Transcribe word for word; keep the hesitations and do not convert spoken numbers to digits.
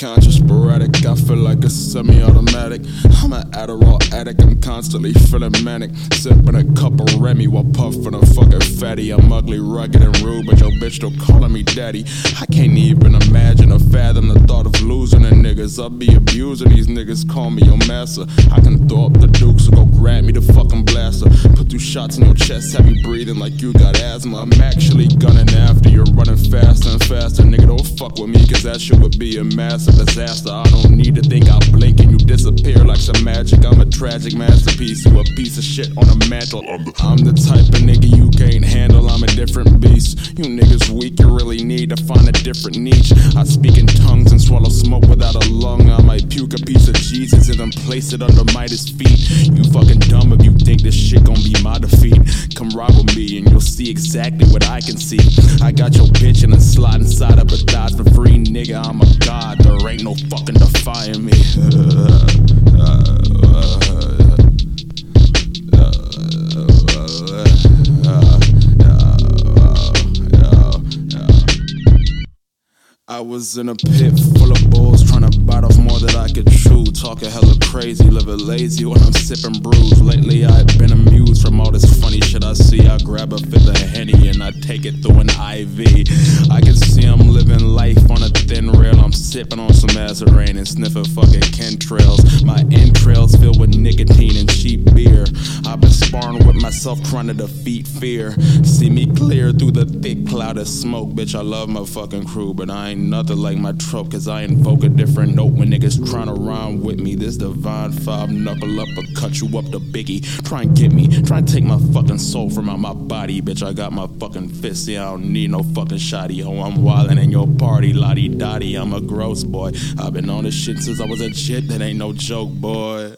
Conscious, sporadic, I feel like a semi-automatic. I'm an Adderall addict, I'm constantly feeling manic. Sipping a cup of Remy while puffing a fucking fatty. I'm ugly, rugged, and rude, but your bitch still calling me daddy. I can't even imagine or fathom the thought of losing the niggas. I'll be abusing these niggas, call me your master. I can throw up the dukes or go grab me the fucking blaster. Put two shots in your chest, have you breathing like you got asthma. I'm actually gunning after you, running faster and faster. Nigga, don't fuck with me, cause that shit would be a massive disaster. I don't need to think, I blink and you disappear like some magic. I'm a tragic masterpiece, you a piece of shit on a mantle. I'm the type of nigga you can't handle, I'm a different beast. You niggas weak, you really need to find a different niche. I speak in tongues and swallow smoke without a lung. I might puke a piece of Jesus and then place it under Midas' feet. You fucking dumb if you think this shit gon' be my defeat. Come ride with me and you'll see exactly what I can see. I got your bitch in a slot inside of a dodge for free, nigga, I'm a god. There ain't no fucking defying me. uh, uh, uh. I was in a pit full of bulls, trying to bite off more than I could chew. Talking hella crazy, living lazy when I'm sipping brews. Lately I've been amused from all this funny shit I see. I grab a fifth of Henny and I take it through an I V. I can see I'm living life on a thin rail. I'm sipping on some Azarain and sniffing fucking chemtrails. My entrails filled with nicotine and cheap beer. I've been sparring with myself, trying to defeat fear. See me clear through the thick cloud of smoke. Bitch, I love my fucking crew, but I ain't nothing like my trope, cause I invoke a different note when niggas tryna rhyme with me. This divine five knuckle up or cut you up to biggie. Try and get me, try and take my fucking soul from out my body. Bitch, I got my fucking fist, yeah, I don't need no fucking shotty. Oh, I'm wildin' in your party, lottie dotty. I'm a gross boy, I've been on this shit since I was a shit, that ain't no joke, boy.